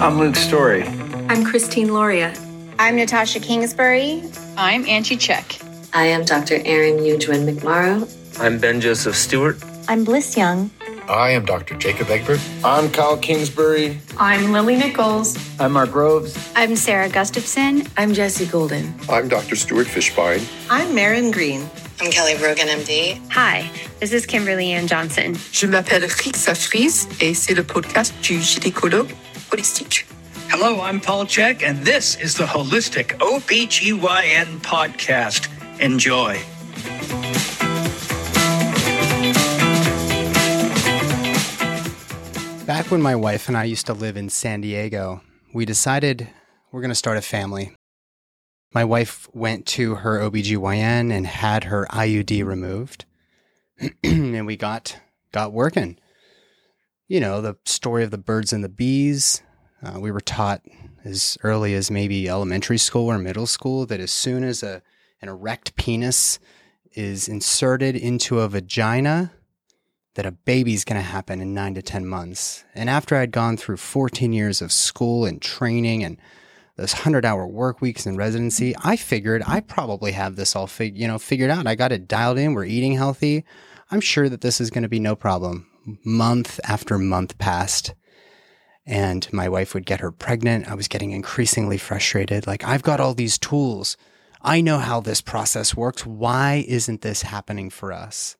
I'm Luke Story. I'm Christine Lauria. I'm Natasha Kingsbury. I'm Angie Check. I am Dr. Aaron Eugene McMorrow. I'm Ben Joseph Stewart. I'm Bliss Young. I am Dr. Jacob Egbert. I'm Kyle Kingsbury. I'm Lily Nichols. I'm Mark Groves. I'm Sarah Gustafson. I'm Jesse Golden. I'm Dr. Stuart Fishbein. I'm Maren Green. I'm Kelly Brogan, MD. Hi, this is Kimberly Ann Johnson. Je m'appelle Rick Frise, et c'est le podcast du Gidicolo Holistique. Hello, I'm Paul Chek, and this is the Holistic OBGYN podcast. Enjoy. Back when my wife and I used to live in San Diego, we decided we're going to start a family. My wife went to her OBGYN and had her IUD removed, and we got working. You know, the story of the birds and the bees. We were taught as early as maybe elementary school or middle school that as soon as an erect penis is inserted into a vagina, that a baby's going to happen in 9 to 10 months. And after I'd gone through 14 years of school and training and those 100-hour work weeks in residency, I figured I probably have this all figured out. I got it dialed in. We're eating healthy. I'm sure that this is going to be no problem. Month after month passed, and my wife would get her pregnant. I was getting increasingly frustrated. Like, I've got all these tools. I know how this process works. Why isn't this happening for us?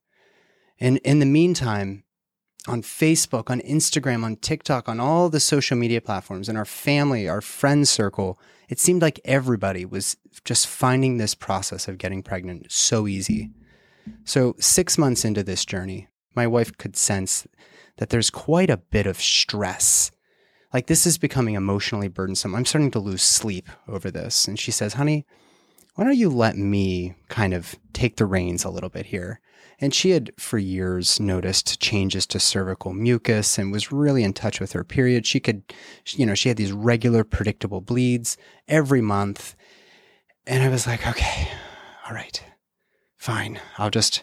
And in the meantime, on Facebook, on Instagram, on TikTok, on all the social media platforms, in our family, our friend circle, it seemed like everybody was just finding this process of getting pregnant so easy. So 6 months into this journey, my wife could sense that there's quite a bit of stress. Like, this is becoming emotionally burdensome. I'm starting to lose sleep over this. And she says, honey, why don't you let me kind of take the reins a little bit here? And she had for years noticed changes to cervical mucus and was really in touch with her period. She could, you know, she had these regular predictable bleeds every month. And I was like, okay, all right, fine. I'll just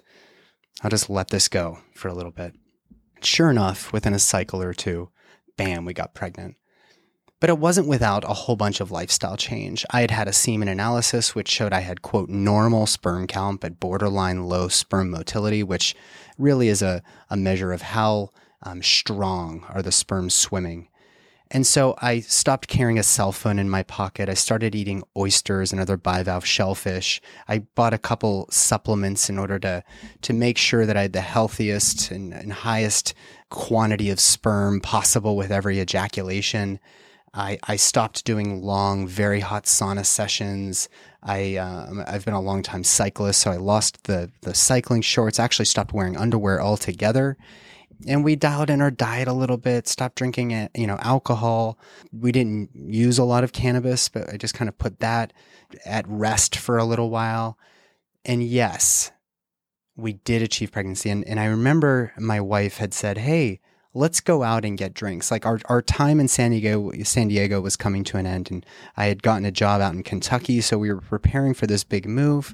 let this go for a little bit. Sure enough, within a cycle or two, bam, we got pregnant. But it wasn't without a whole bunch of lifestyle change. I had had a semen analysis, which showed I had, quote, normal sperm count, but borderline low sperm motility, which really is a measure of how strong are the sperms swimming. And so I stopped carrying a cell phone in my pocket. I started eating oysters and other bivalve shellfish. I bought a couple supplements in order to make sure that I had the healthiest and highest quantity of sperm possible with every ejaculation. I stopped doing long, very hot sauna sessions. I've been a long-time cyclist, so I lost the cycling shorts, actually stopped wearing underwear altogether. And we dialed in our diet a little bit, stopped drinking it, alcohol. We didn't use a lot of cannabis, but I just kind of put that at rest for a little while. And yes, we did achieve pregnancy. And I remember my wife had said, hey, let's go out and get drinks. Like, our time in San Diego was coming to an end, and I had gotten a job out in Kentucky, so we were preparing for this big move.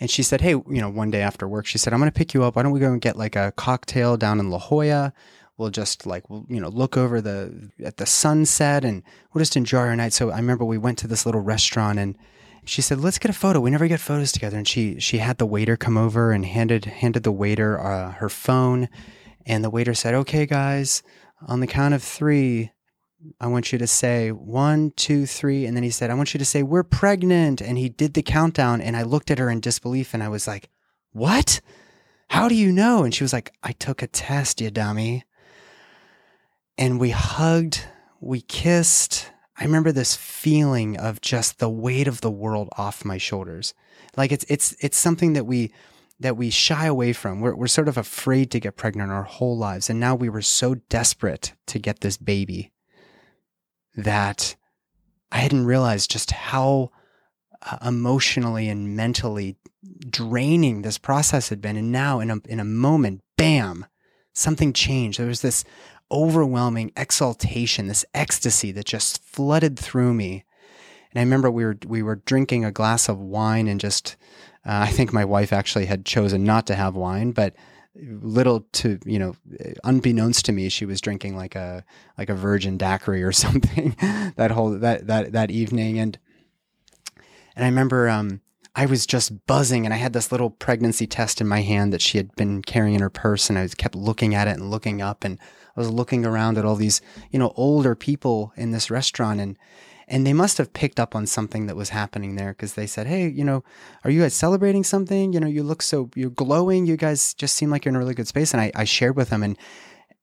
And she said, hey, one day after work, she said, I'm going to pick you up. Why don't we go and get like a cocktail down in La Jolla? We'll just look over at the sunset, and we'll just enjoy our night. So I remember we went to this little restaurant, and she said, let's get a photo. We never get photos together. And she had the waiter come over and handed the waiter her phone. And the waiter said, okay, guys, on the count of 3, I want you to say 1, 2, 3. And then he said, I want you to say, we're pregnant. And he did the countdown. And I looked at her in disbelief, and I was like, what? How do you know? And she was like, I took a test, you dummy. And we hugged, we kissed. I remember this feeling of just the weight of the world off my shoulders. Like, it's something that we shy away from. We're sort of afraid to get pregnant our whole lives. And now we were so desperate to get this baby that I hadn't realized just how emotionally and mentally draining this process had been. And now in a moment, bam, something changed. There was this overwhelming exaltation, this ecstasy that just flooded through me. And I remember we were drinking a glass of wine, and just I think my wife actually had chosen not to have wine, but little to, you know, unbeknownst to me, she was drinking like a virgin daiquiri or something that evening. And I remember, I was just buzzing, and I had this little pregnancy test in my hand that she had been carrying in her purse, and I kept looking at it and looking up, and I was looking around at all these, you know, older people in this restaurant, and they must have picked up on something that was happening there, because they said, "Hey, you know, are you guys celebrating something? You know, you look so, you're glowing. You guys just seem like you're in a really good space." And I shared with them, and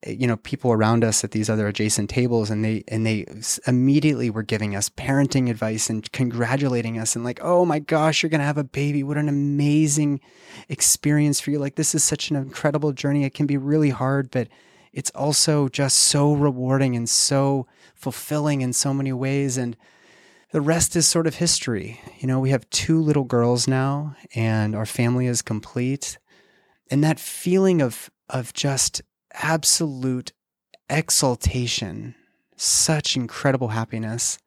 you know, people around us at these other adjacent tables, and they immediately were giving us parenting advice and congratulating us, and like, "Oh my gosh, you're going to have a baby. What an amazing experience for you. Like, this is such an incredible journey. It can be really hard, but it's also just so rewarding and so fulfilling in so many ways." And the rest is sort of history. You know, we have 2 little girls now, and our family is complete. And that feeling of just absolute exaltation, such incredible happiness.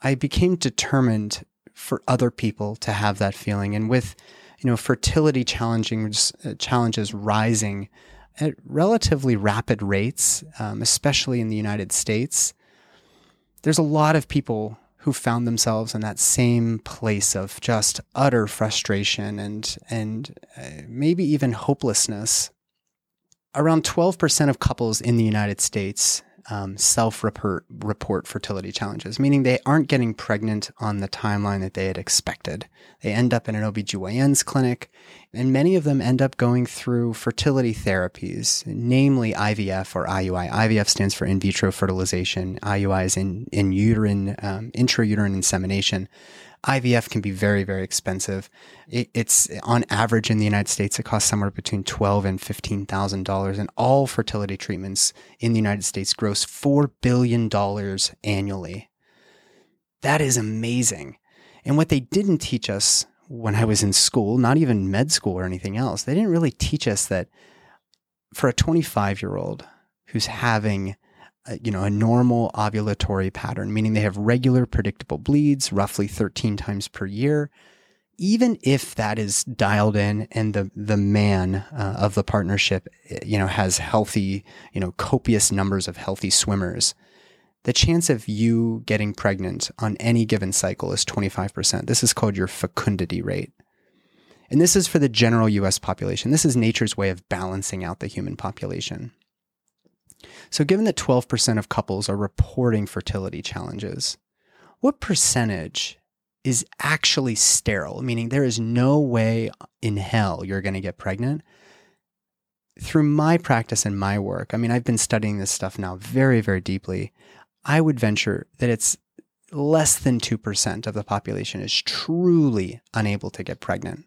I became determined for other people to have that feeling. And with, you know, fertility challenges rising at relatively rapid rates, especially in the United States, there's a lot of people who found themselves in that same place of just utter frustration and maybe even hopelessness. Around 12% of couples in the United States self-report fertility challenges, meaning they aren't getting pregnant on the timeline that they had expected. They end up in an OBGYN's clinic, and many of them end up going through fertility therapies, namely IVF or IUI. IVF stands for in vitro fertilization. IUI is intrauterine insemination. IVF can be very, very expensive. It's on average in the United States, it costs somewhere between $12,000 and $15,000. And all fertility treatments in the United States gross $4 billion annually. That is amazing. And what they didn't teach us when I was in school, not even med school or anything else, they didn't really teach us that for a 25-year-old who's having a normal ovulatory pattern, meaning they have regular predictable bleeds roughly 13 times per year, even if that is dialed in and the man of the partnership, you know, has healthy, you know, copious numbers of healthy swimmers, the chance of you getting pregnant on any given cycle is 25%. This is called your fecundity rate. And this is for the general US population. This is nature's way of balancing out the human population. So given that 12% of couples are reporting fertility challenges, what percentage is actually sterile, meaning there is no way in hell you're going to get pregnant? Through my practice and my work, I mean, I've been studying this stuff now very, very deeply. I would venture that it's less than 2% of the population is truly unable to get pregnant.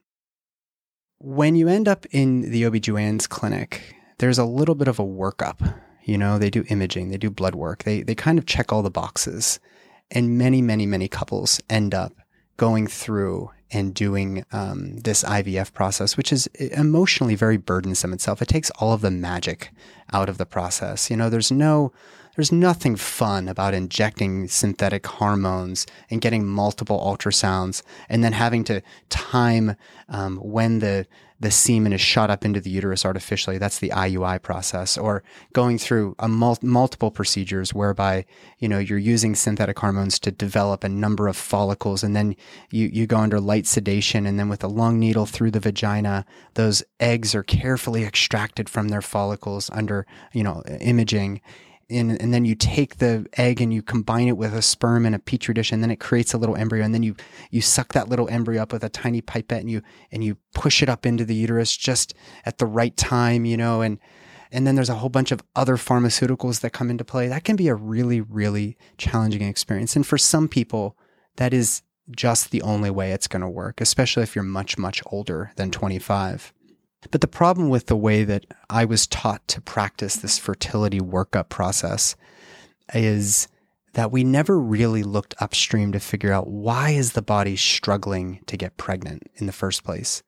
When you end up in the OBGYN's clinic, there's a little bit of a workup. You know, they do imaging, they do blood work, they kind of check all the boxes. And many, many, many couples end up going through and doing this IVF process, which is emotionally very burdensome itself. It takes all of the magic out of the process. You know, there's nothing fun about injecting synthetic hormones and getting multiple ultrasounds and then having to time when the semen is shot up into the uterus artificially. That's the IUI process, or going through a multiple procedures whereby, you know, you're using synthetic hormones to develop a number of follicles, and then you go under light sedation, and then with a long needle through the vagina, those eggs are carefully extracted from their follicles under, you know, imaging. And then you take the egg and you combine it with a sperm in a petri dish, and then it creates a little embryo. And then you suck that little embryo up with a tiny pipette, and you push it up into the uterus just at the right time, you know. And then there's a whole bunch of other pharmaceuticals that come into play. That can be a really, really challenging experience. And for some people, that is just the only way it's going to work, especially if you're much, much older than 25. But the problem with the way that I was taught to practice this fertility workup process is that we never really looked upstream to figure out, why is the body struggling to get pregnant in the first place?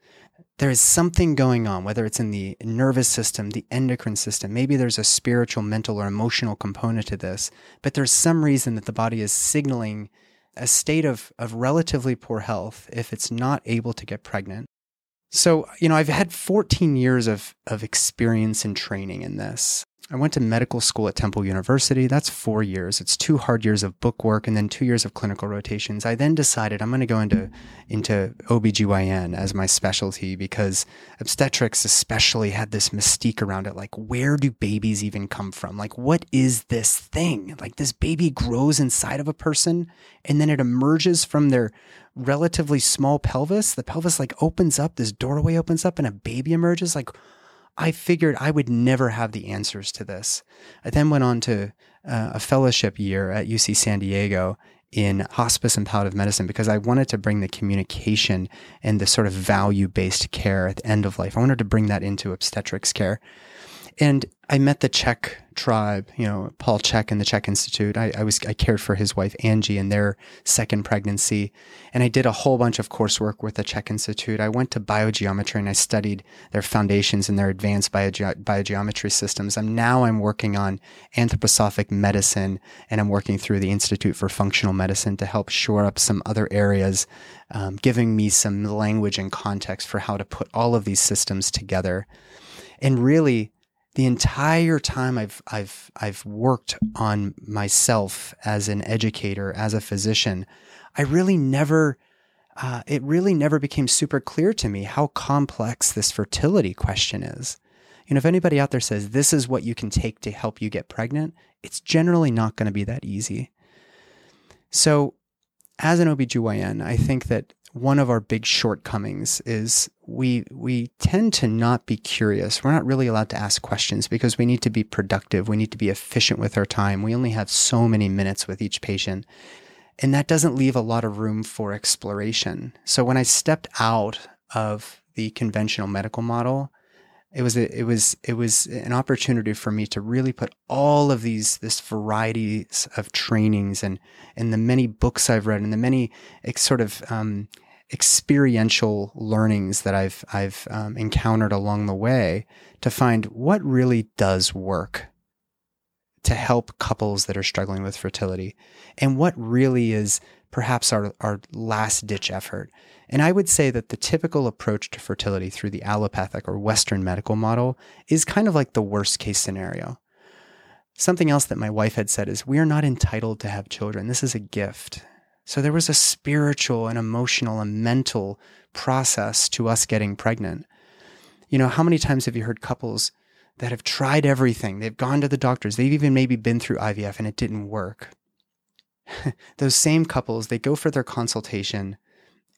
There is something going on, whether it's in the nervous system, the endocrine system, maybe there's a spiritual, mental, or emotional component to this, but there's some reason that the body is signaling a state of relatively poor health if it's not able to get pregnant. So, you know, I've had 14 years of experience and training in this. I went to medical school at Temple University. That's 4 years. It's 2 hard years of book work and then 2 years of clinical rotations. I then decided I'm going to go into OBGYN as my specialty because obstetrics especially had this mystique around it. Like, where do babies even come from? Like, what is this thing? Like, this baby grows inside of a person and then it emerges from their relatively small pelvis. The pelvis like opens up, this doorway opens up and a baby emerges. Like, I figured I would never have the answers to this. I then went on to a fellowship year at UC San Diego in hospice and palliative medicine because I wanted to bring the communication and the sort of value-based care at the end of life. I wanted to bring that into obstetrics care. And I met the Chek tribe, you know, Paul Chek and the Chek Institute. I cared for his wife, Angie, in their second pregnancy. And I did a whole bunch of coursework with the Chek Institute. I went to biogeometry and I studied their foundations and their advanced biogeometry systems. I'm working on anthroposophic medicine, and I'm working through the Institute for Functional Medicine to help shore up some other areas, giving me some language and context for how to put all of these systems together. And really, the entire time I've worked on myself as an educator, as a physician, it really never became super clear to me how complex this fertility question is. You know, if anybody out there says this is what you can take to help you get pregnant, it's generally not going to be that easy. So as an OBGYN, I think that one of our big shortcomings is we tend to not be curious. We're not really allowed to ask questions because we need to be productive. We need to be efficient with our time. We only have so many minutes with each patient. And that doesn't leave a lot of room for exploration. So when I stepped out of the conventional medical model, it was an opportunity for me to really put all of this varieties of trainings and the many books I've read and the many experiential learnings that I've encountered along the way to find what really does work to help couples that are struggling with fertility and what really is perhaps our last-ditch effort. And I would say that the typical approach to fertility through the allopathic or Western medical model is kind of like the worst-case scenario. Something else that my wife had said is, we are not entitled to have children. This is a gift. So there was a spiritual and emotional and mental process to us getting pregnant. You know, how many times have you heard couples that have tried everything? They've gone to the doctors. They've even maybe been through IVF and it didn't work. Those same couples, they go for their consultation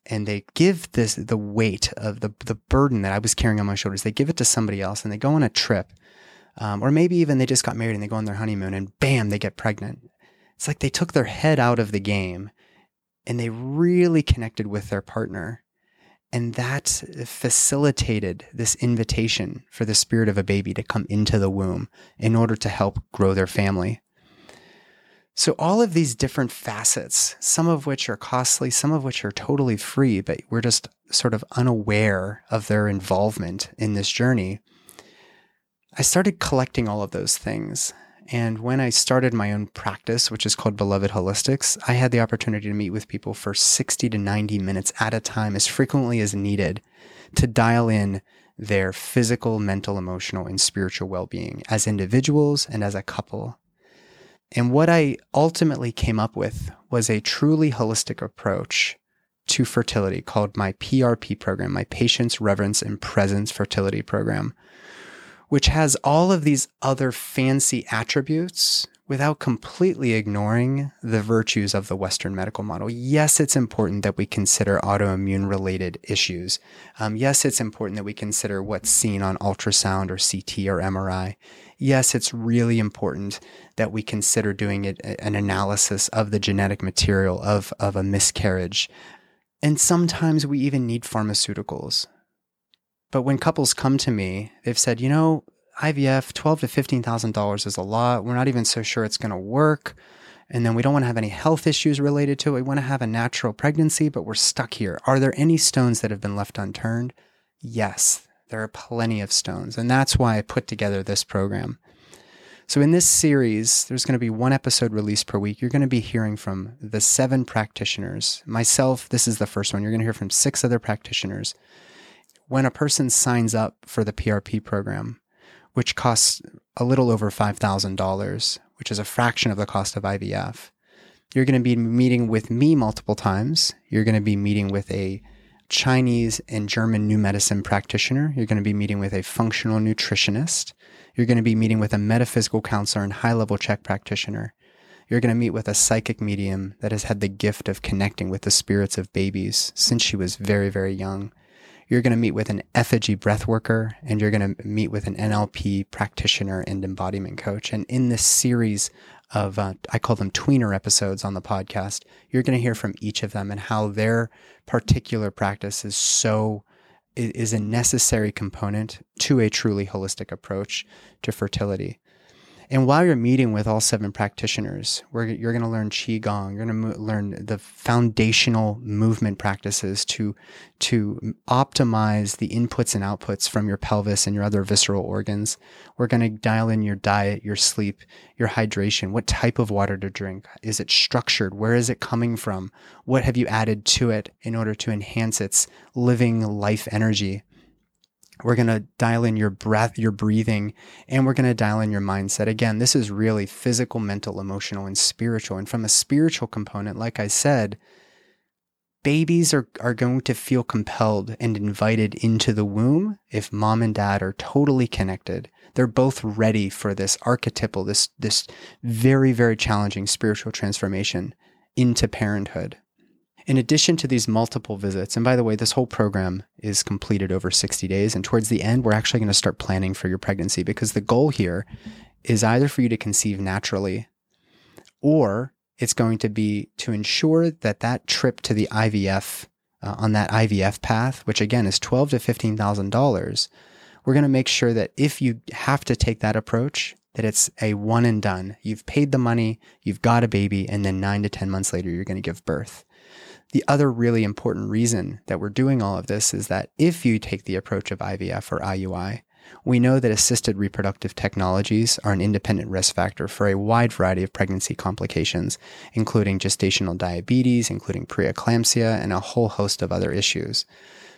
and they give the weight of the burden that I was carrying on my shoulders. They give it to somebody else and they go on a trip. Or maybe even they just got married and they go on their honeymoon and bam, they get pregnant. It's like they took their head out of the game and they really connected with their partner. And that facilitated this invitation for the spirit of a baby to come into the womb in order to help grow their family. So all of these different facets, some of which are costly, some of which are totally free, but we're just sort of unaware of their involvement in this journey. I started collecting all of those things. And when I started my own practice, which is called Beloved Holistics, I had the opportunity to meet with people for 60 to 90 minutes at a time, as frequently as needed, to dial in their physical, mental, emotional, and spiritual well-being as individuals and as a couple. And what I ultimately came up with was a truly holistic approach to fertility called my PRP program, my Patience, Reverence, and Presence Fertility Program, which has all of these other fancy attributes without completely ignoring the virtues of the Western medical model. Yes, it's important that we consider autoimmune-related issues. Yes, it's important that we consider what's seen on ultrasound or CT or MRI. Yes, it's really important that we consider doing an analysis of the genetic material of a miscarriage. And sometimes we even need pharmaceuticals. But when couples come to me, they've said, you know, IVF, $12,000 to $15,000 is a lot. We're not even so sure it's going to work. And then we don't want to have any health issues related to it. We want to have a natural pregnancy, but we're stuck here. Are there any stones that have been left unturned? Yes, there are plenty of stones. And that's why I put together this program. So in this series, there's going to be one episode released per week. You're going to be hearing from the 7 practitioners. Myself, this is the first one. You're going to hear from 6 other practitioners. when a person signs up for the PRP program, which costs a little over $5,000, which is a fraction of the cost of IVF, you're going to be meeting with me multiple times. You're going to be meeting with a Chinese and German new medicine practitioner. You're going to be meeting with a functional nutritionist. You're going to be meeting with a metaphysical counselor and high-level Chek practitioner. You're going to meet with a psychic medium that has had the gift of connecting with the spirits of babies since she was very, very young. You're going to meet with an effigy breath worker, and you're going to meet with an NLP practitioner and embodiment coach. And in this series of, I call them tweener episodes on the podcast, you're going to hear from each of them and how their particular practice is a necessary component to a truly holistic approach to fertility. And while you're meeting with all seven practitioners, you're going to learn Qigong, you're going to learn the foundational movement practices to optimize the inputs and outputs from your pelvis and your other visceral organs. We're going to dial in your diet, your sleep, your hydration, what type of water to drink. Is it structured? Where is it coming from? What have you added to it in order to enhance its living life energy? We're going to dial in your breath, your breathing, and we're going to dial in your mindset. Again, this is really physical, mental, emotional, and spiritual. And from a spiritual component, like I said, babies are going to feel compelled and invited into the womb if mom and dad are totally connected. They're both ready for this archetypal, this very, very challenging spiritual transformation into parenthood. In addition to these multiple visits, and by the way, this whole program is completed over 60 days. And towards the end, we're actually going to start planning for your pregnancy, because the goal here is either for you to conceive naturally, or it's going to be to ensure that trip to the IVF, on that IVF path, which again is $12,000 to $15,000, we're going to make sure that if you have to take that approach, that it's a one and done. You've paid the money, you've got a baby, and then 9 to 10 months later, you're going to give birth. The other really important reason that we're doing all of this is that if you take the approach of IVF or IUI, we know that assisted reproductive technologies are an independent risk factor for a wide variety of pregnancy complications, including gestational diabetes, including preeclampsia, and a whole host of other issues.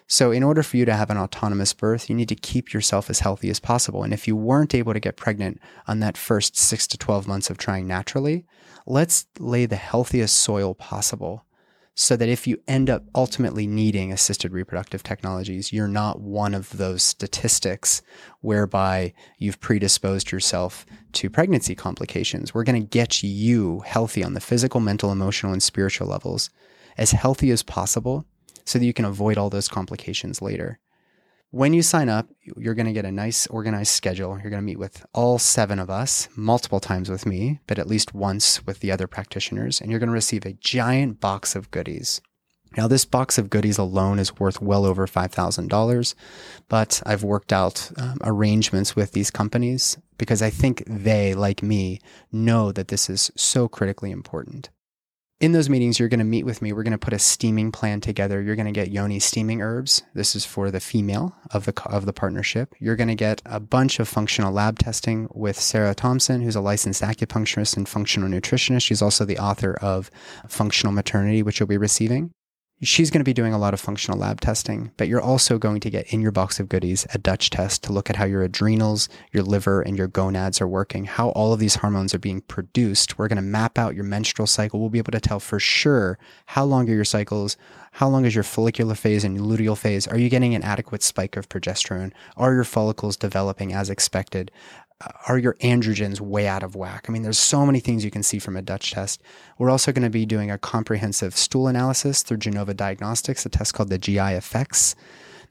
So in order for you to have an autonomous birth, you need to keep yourself as healthy as possible. And if you weren't able to get pregnant on that first 6 to 12 months of trying naturally, let's lay the healthiest soil possible, so that if you end up ultimately needing assisted reproductive technologies, you're not one of those statistics whereby you've predisposed yourself to pregnancy complications. We're going to get you healthy on the physical, mental, emotional, and spiritual levels, as healthy as possible, so that you can avoid all those complications later. When you sign up, you're going to get a nice organized schedule. You're going to meet with all seven of us, multiple times with me, but at least once with the other practitioners, and you're going to receive a giant box of goodies. Now, this box of goodies alone is worth well over $5,000, but I've worked out arrangements with these companies, because I think they, like me, know that this is so critically important. In those meetings, you're going to meet with me. We're going to put a steaming plan together. You're going to get yoni steaming herbs. This is for the female of the partnership. You're going to get a bunch of functional lab testing with Sarah Thompson, who's a licensed acupuncturist and functional nutritionist. She's also the author of Functional Maternity, which you'll be receiving. She's going to be doing a lot of functional lab testing, but you're also going to get in your box of goodies a Dutch test to look at how your adrenals, your liver, and your gonads are working, how all of these hormones are being produced. We're going to map out your menstrual cycle. We'll be able to tell for sure how long are your cycles, how long is your follicular phase and luteal phase. Are you getting an adequate spike of progesterone? Are your follicles developing as expected? Are your androgens way out of whack? I mean, there's so many things you can see from a Dutch test. We're also going to be doing a comprehensive stool analysis through Genova Diagnostics, a test called the GI effects.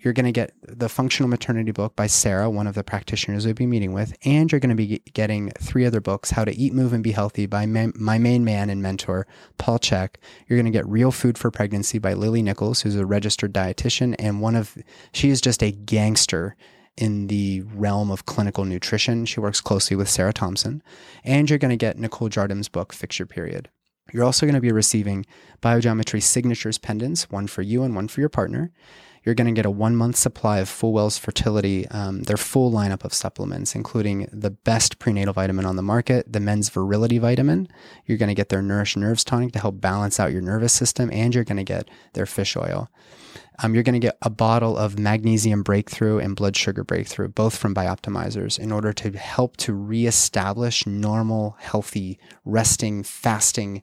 You're going to get the Functional Maternity book by Sarah, one of the practitioners we'll be meeting with, and you're going to be getting 3 other books, How to Eat, Move, and Be Healthy by my main man and mentor, Paul Chek. You're going to get Real Food for Pregnancy by Lily Nichols, who's a registered dietitian, and she is just a gangster in the realm of clinical nutrition. She works closely with Sarah Thompson. And you're going to get Nicole Jardim's book, Fix Your Period. You're also going to be receiving biogeometry signatures pendants, one for you and one for your partner. You're going to get a 1-month supply of Full Well's Fertility, their full lineup of supplements, including the best prenatal vitamin on the market, the men's virility vitamin. You're going to get their Nourish Nerves tonic to help balance out your nervous system, and you're going to get their fish oil. you're going to get a bottle of magnesium breakthrough and blood sugar breakthrough, both from Bioptimizers, in order to help to reestablish normal, healthy, resting, fasting,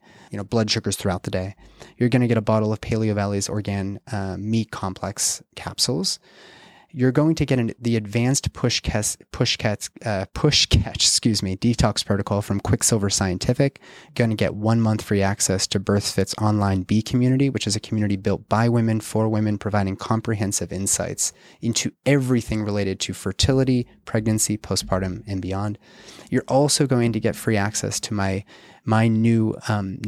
blood sugars throughout the day. You're going to get a bottle of Paleo Valley's Organ Meat Complex capsules. You're going to get the advanced push catch detox protocol from Quicksilver Scientific. You're going to get 1 month free access to BirthFit's online B community, which is a community built by women for women, providing comprehensive insights into everything related to fertility, pregnancy, postpartum, and beyond. You're also going to get free access to my new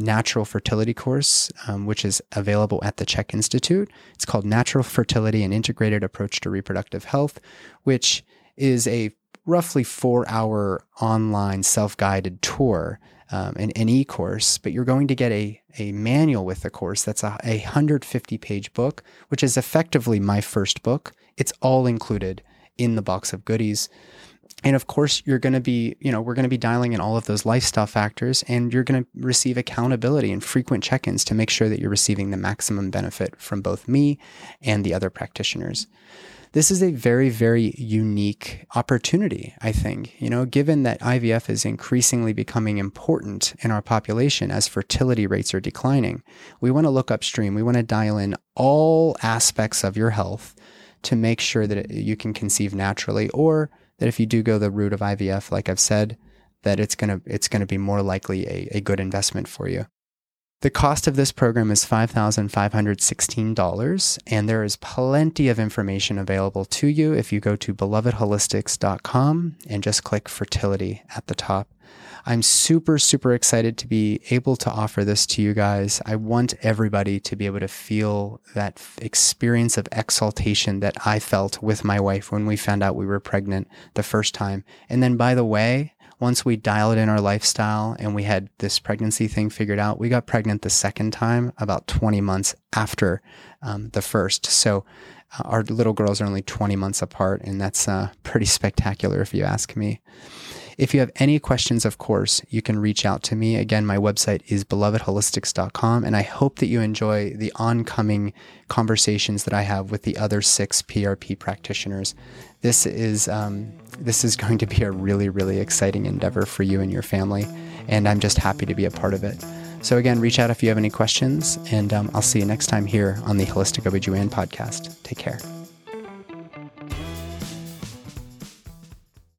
natural fertility course, which is available at the Chek Institute. It's called Natural Fertility, an Integrated Approach to Reproductive Health, which is a roughly 4-hour online self-guided tour, an e-course, but you're going to get a manual with the course that's a 150-page book, which is effectively my first book. It's all included in the box of goodies. And of course, you're going to be, we're going to be dialing in all of those lifestyle factors, and you're going to receive accountability and frequent check-ins to make sure that you're receiving the maximum benefit from both me and the other practitioners. This is a very, very unique opportunity, I think, given that IVF is increasingly becoming important in our population as fertility rates are declining. We want to look upstream. We want to dial in all aspects of your health to make sure that you can conceive naturally, or that if you do go the route of IVF, like I've said, that it's gonna be more likely a good investment for you. The cost of this program is $5,516, and there is plenty of information available to you if you go to belovedholistics.com and just click fertility at the top. I'm super, super excited to be able to offer this to you guys. I want everybody to be able to feel that experience of exaltation that I felt with my wife when we found out we were pregnant the first time. And then, by the way, once we dialed in our lifestyle and we had this pregnancy thing figured out, we got pregnant the second time about 20 months after the first. So our little girls are only 20 months apart, and that's pretty spectacular if you ask me. If you have any questions, of course, you can reach out to me. Again, my website is belovedholistics.com, and I hope that you enjoy the oncoming conversations that I have with the other 6 PRP practitioners. This is going to be a really, really exciting endeavor for you and your family, and I'm just happy to be a part of it. So again, reach out if you have any questions, and I'll see you next time here on the Holistic OBGYN podcast. Take care.